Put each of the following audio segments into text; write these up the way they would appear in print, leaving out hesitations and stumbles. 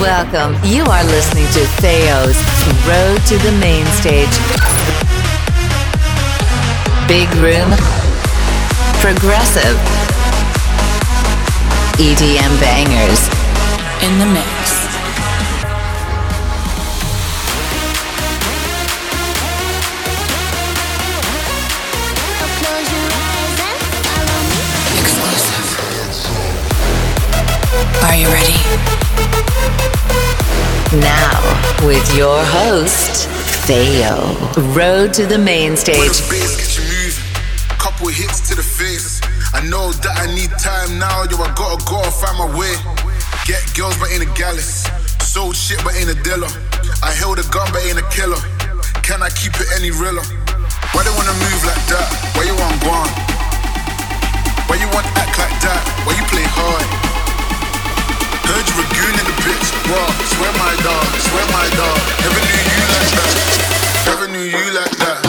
Welcome. You are listening to Theo's Road to the Main Stage. Big room, progressive, EDM bangers in the mix. Now, with your host, Fayo. Road to the Main Stage. Bass gets you moving, couple hits to the face. I know that I need time now, yo, I gotta go and find my way. Get girls but ain't a gallus, sold shit but ain't a dealer. I held a gun but ain't a killer, can I keep it any realer? Why they wanna move like that? Why you want gone? Why you want act like that? Why you play hard? Heard you a goon in the bitch, wow, swear my dog, never knew you like that, never knew you like that,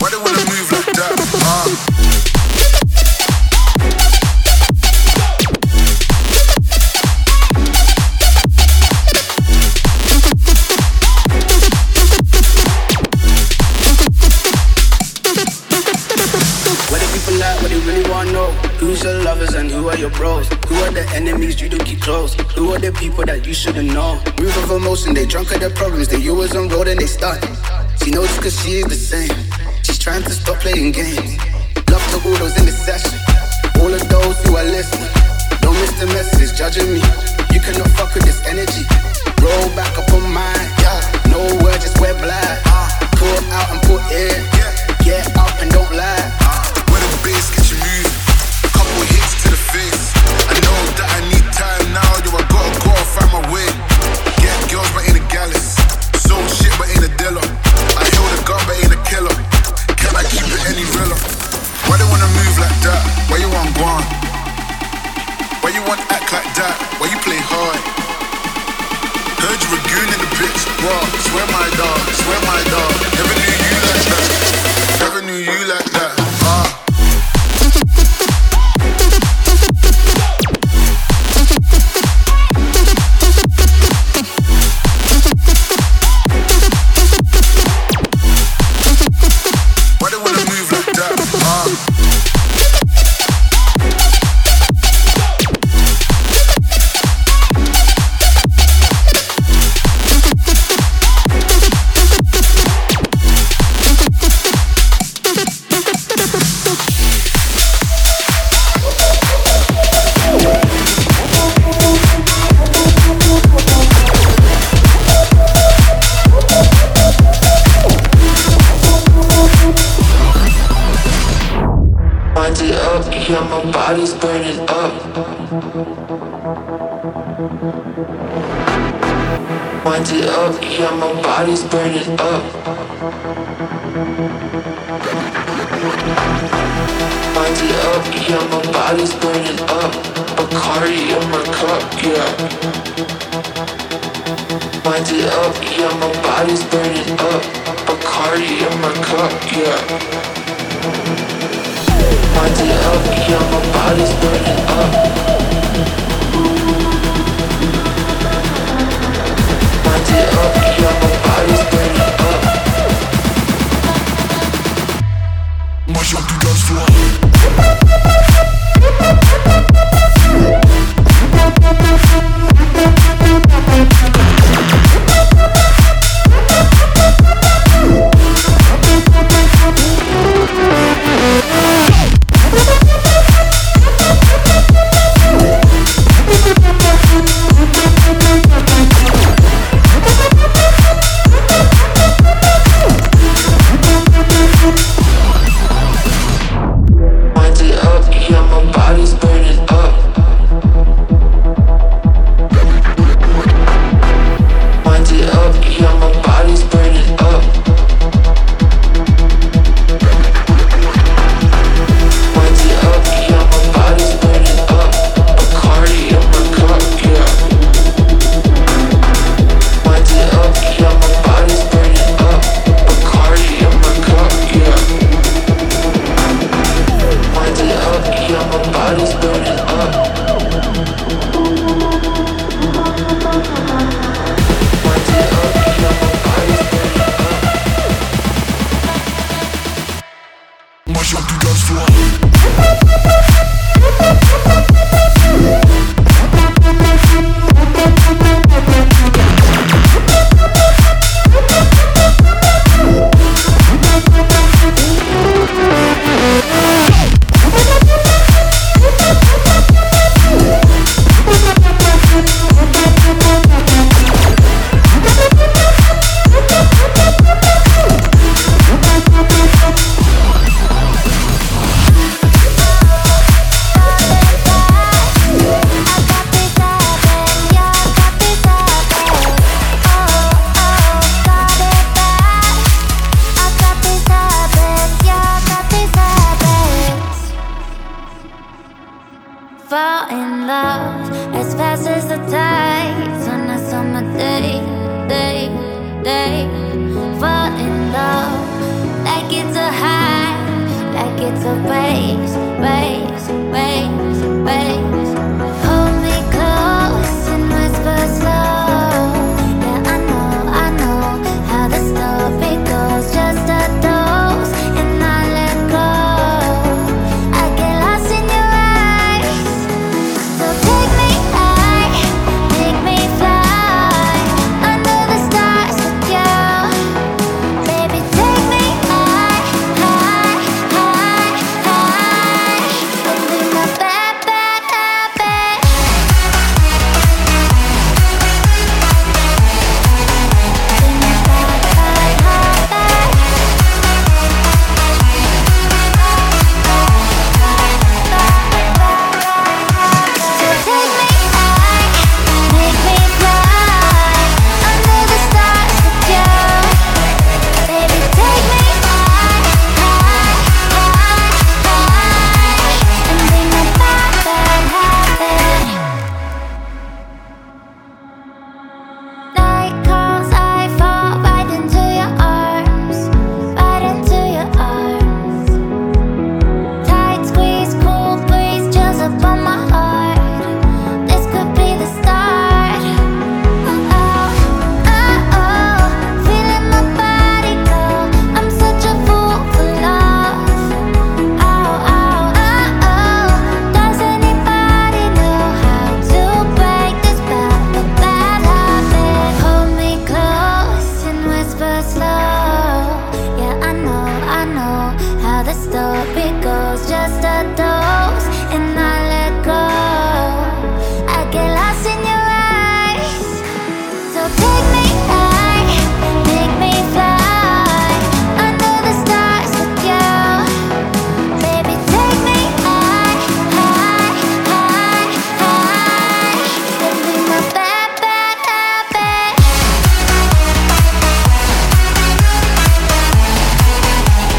Why they wanna move like that, your bros. Who are the enemies you don't keep close? Who are the people that you shouldn't know? Move of emotion, they drunk of their problems. They always on road and they start. She knows it's cause she is the same. She's trying to stop playing games. Love to all those in the session, all of those who are listening. Don't miss the message, judging me. You cannot fuck with this energy. Roll back up on mine, yeah. No word, just wear black. Pull out and put in, get up and don't lie. Where the bass gets you moving, couple hits to the face. I know that I need time now, yo, I gotta go and find my way. Get girls but ain't a gallus, sold shit but ain't a dealer. I held a gun but ain't a killer, can I keep it any realer? Why they wanna move like that? Why you want gone? Why you want act like that? Why you play hard? Heard you a goon in the bitch, wow, swear my dog, never knew you like that, never knew you like that. They fall in love like it's a high, like it's a race, race, race, race. Hold me close and whisper slow. Yeah, I know how the story goes. Just a dose and I let go. I get lost in your eyes. So take me high, make me fly under the stars with you. Baby, take me high, high, high, high. Don't be my bad, bad habit. Be my bad, bad habit. So take me high, make me fly under the stars with you. Baby, take me high, high, high, high, and be my bad, bad habit. Night calls, I fall right into your arms, right into your arms. Tight squeeze, cool breeze, chills upon my heart. This could be the start. Oh, oh, oh, oh. Feeling my body go. I'm such a fool for love. Oh, oh, oh, oh. Does anybody know how to break this bad, bad habit? Hold me close and whisper slow. Yeah, I know how the story goes. Just a dose and I let go. I get lost in your eyes. So take me high, make me fly under the stars with you. Baby, take me high, high, high, high. Don't be my bad, bad habit. Be my bad, bad habit.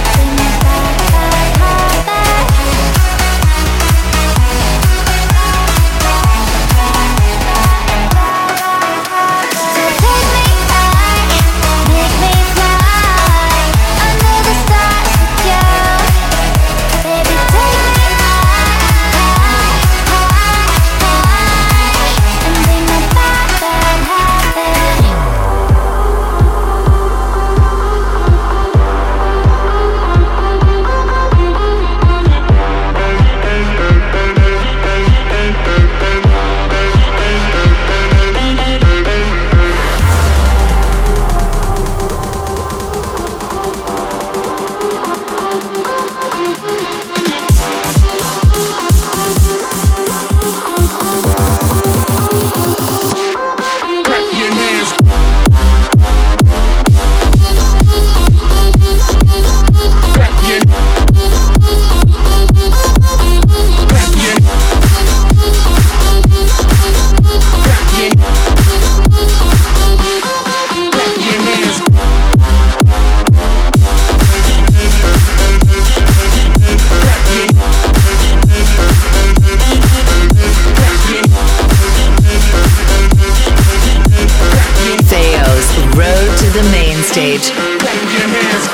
So take me high, make me fly under the stars with you. Baby, take me high, high, high, high, and be my bad, bad habit. Theo's Road to the Main Stage. Clap your hands.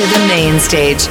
to the main stage.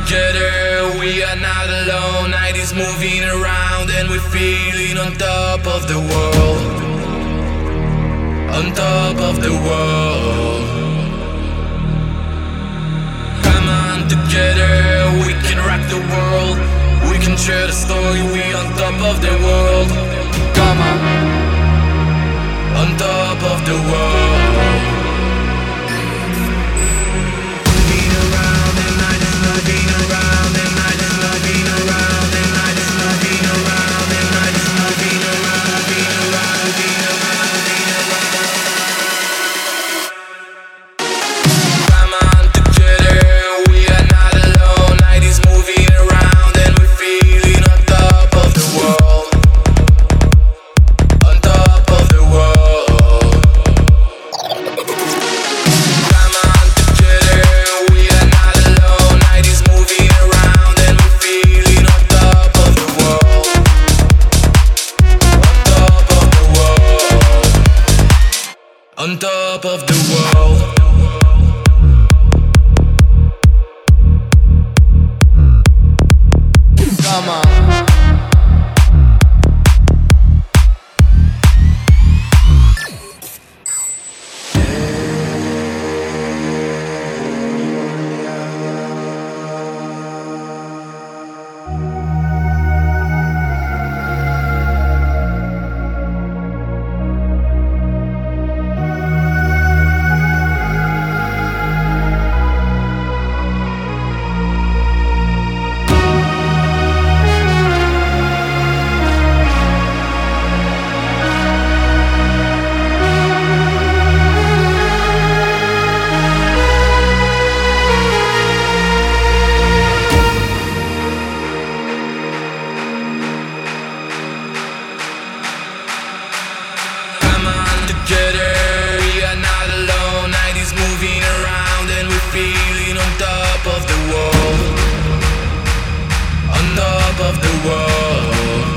together, we are not alone. Night is moving around and we're feeling on top of the world. On top of the world. Come on together, we can rock the world. We can share the story, we on top of the world. Come on top of the world. On top of the world. Come on. Of the world.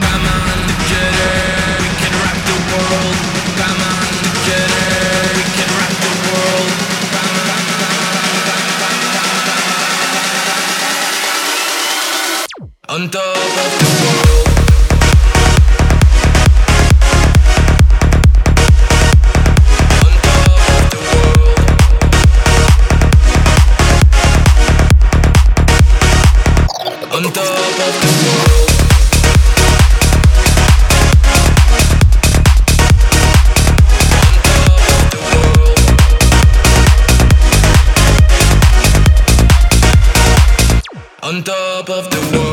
Come on together, we can rock the world. Come on together, we can rock the world. On top of the world. On top of the world. On top of the world. On top of the world. On top of the world.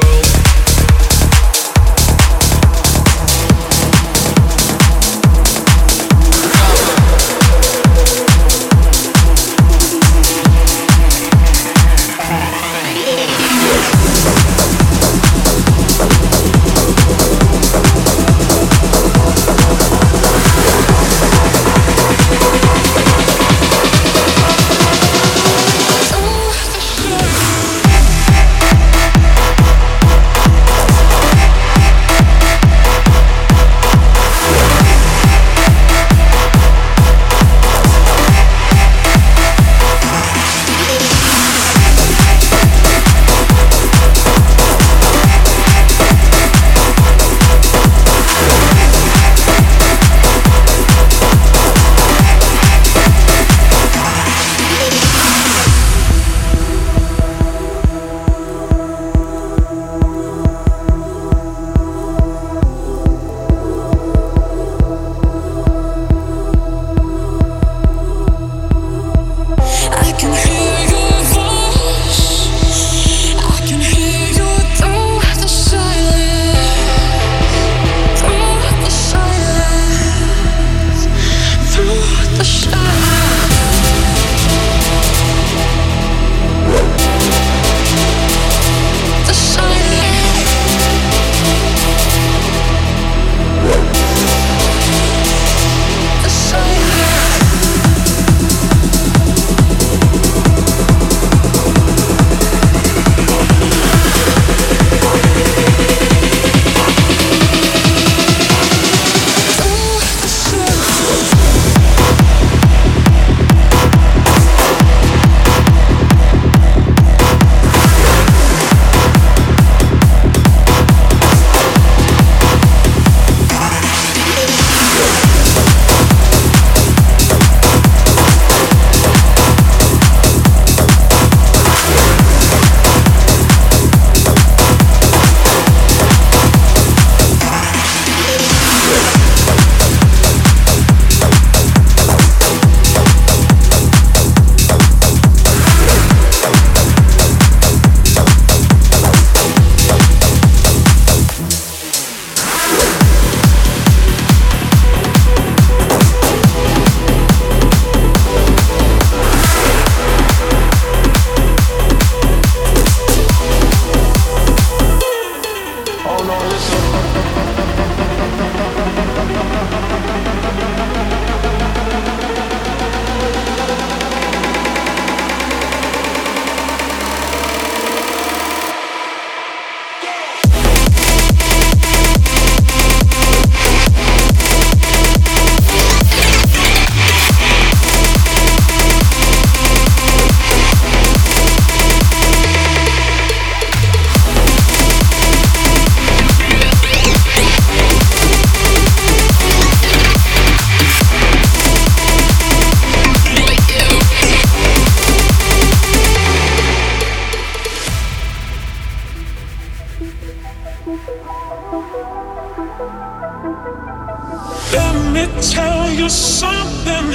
you're something,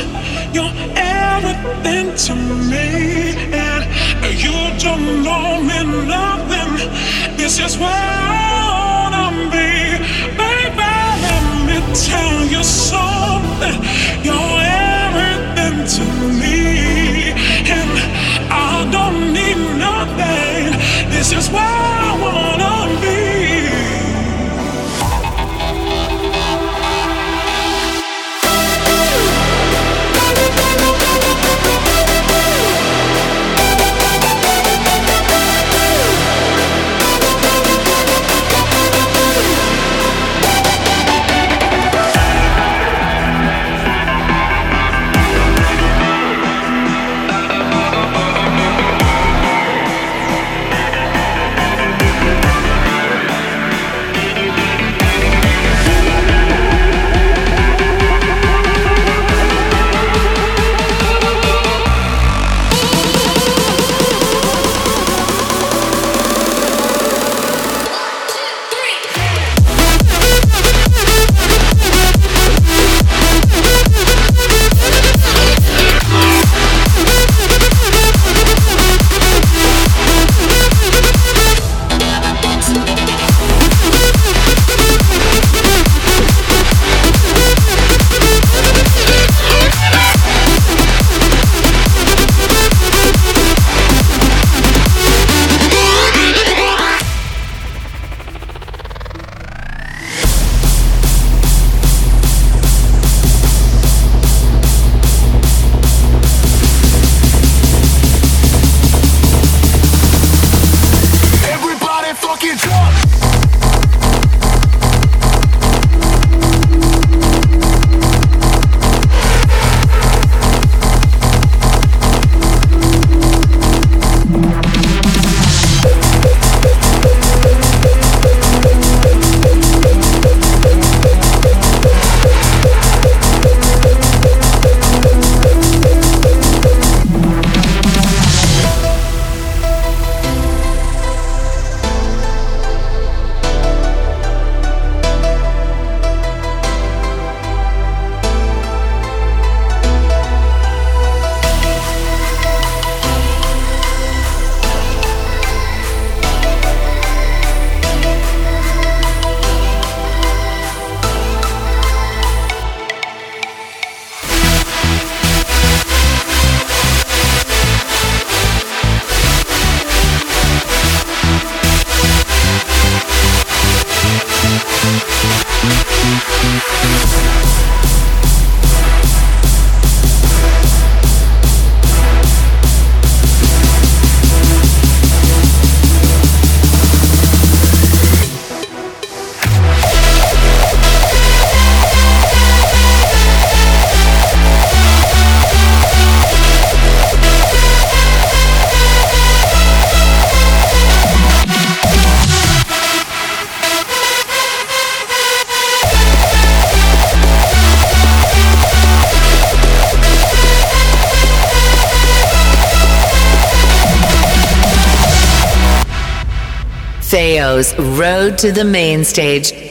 you're everything to me. And you don't know me nothing. This is where I wanna be. Baby, let me tell you something. You're everything to me. And I don't need nothing. This is where I wanna be. Theo's Road to the Main Stage.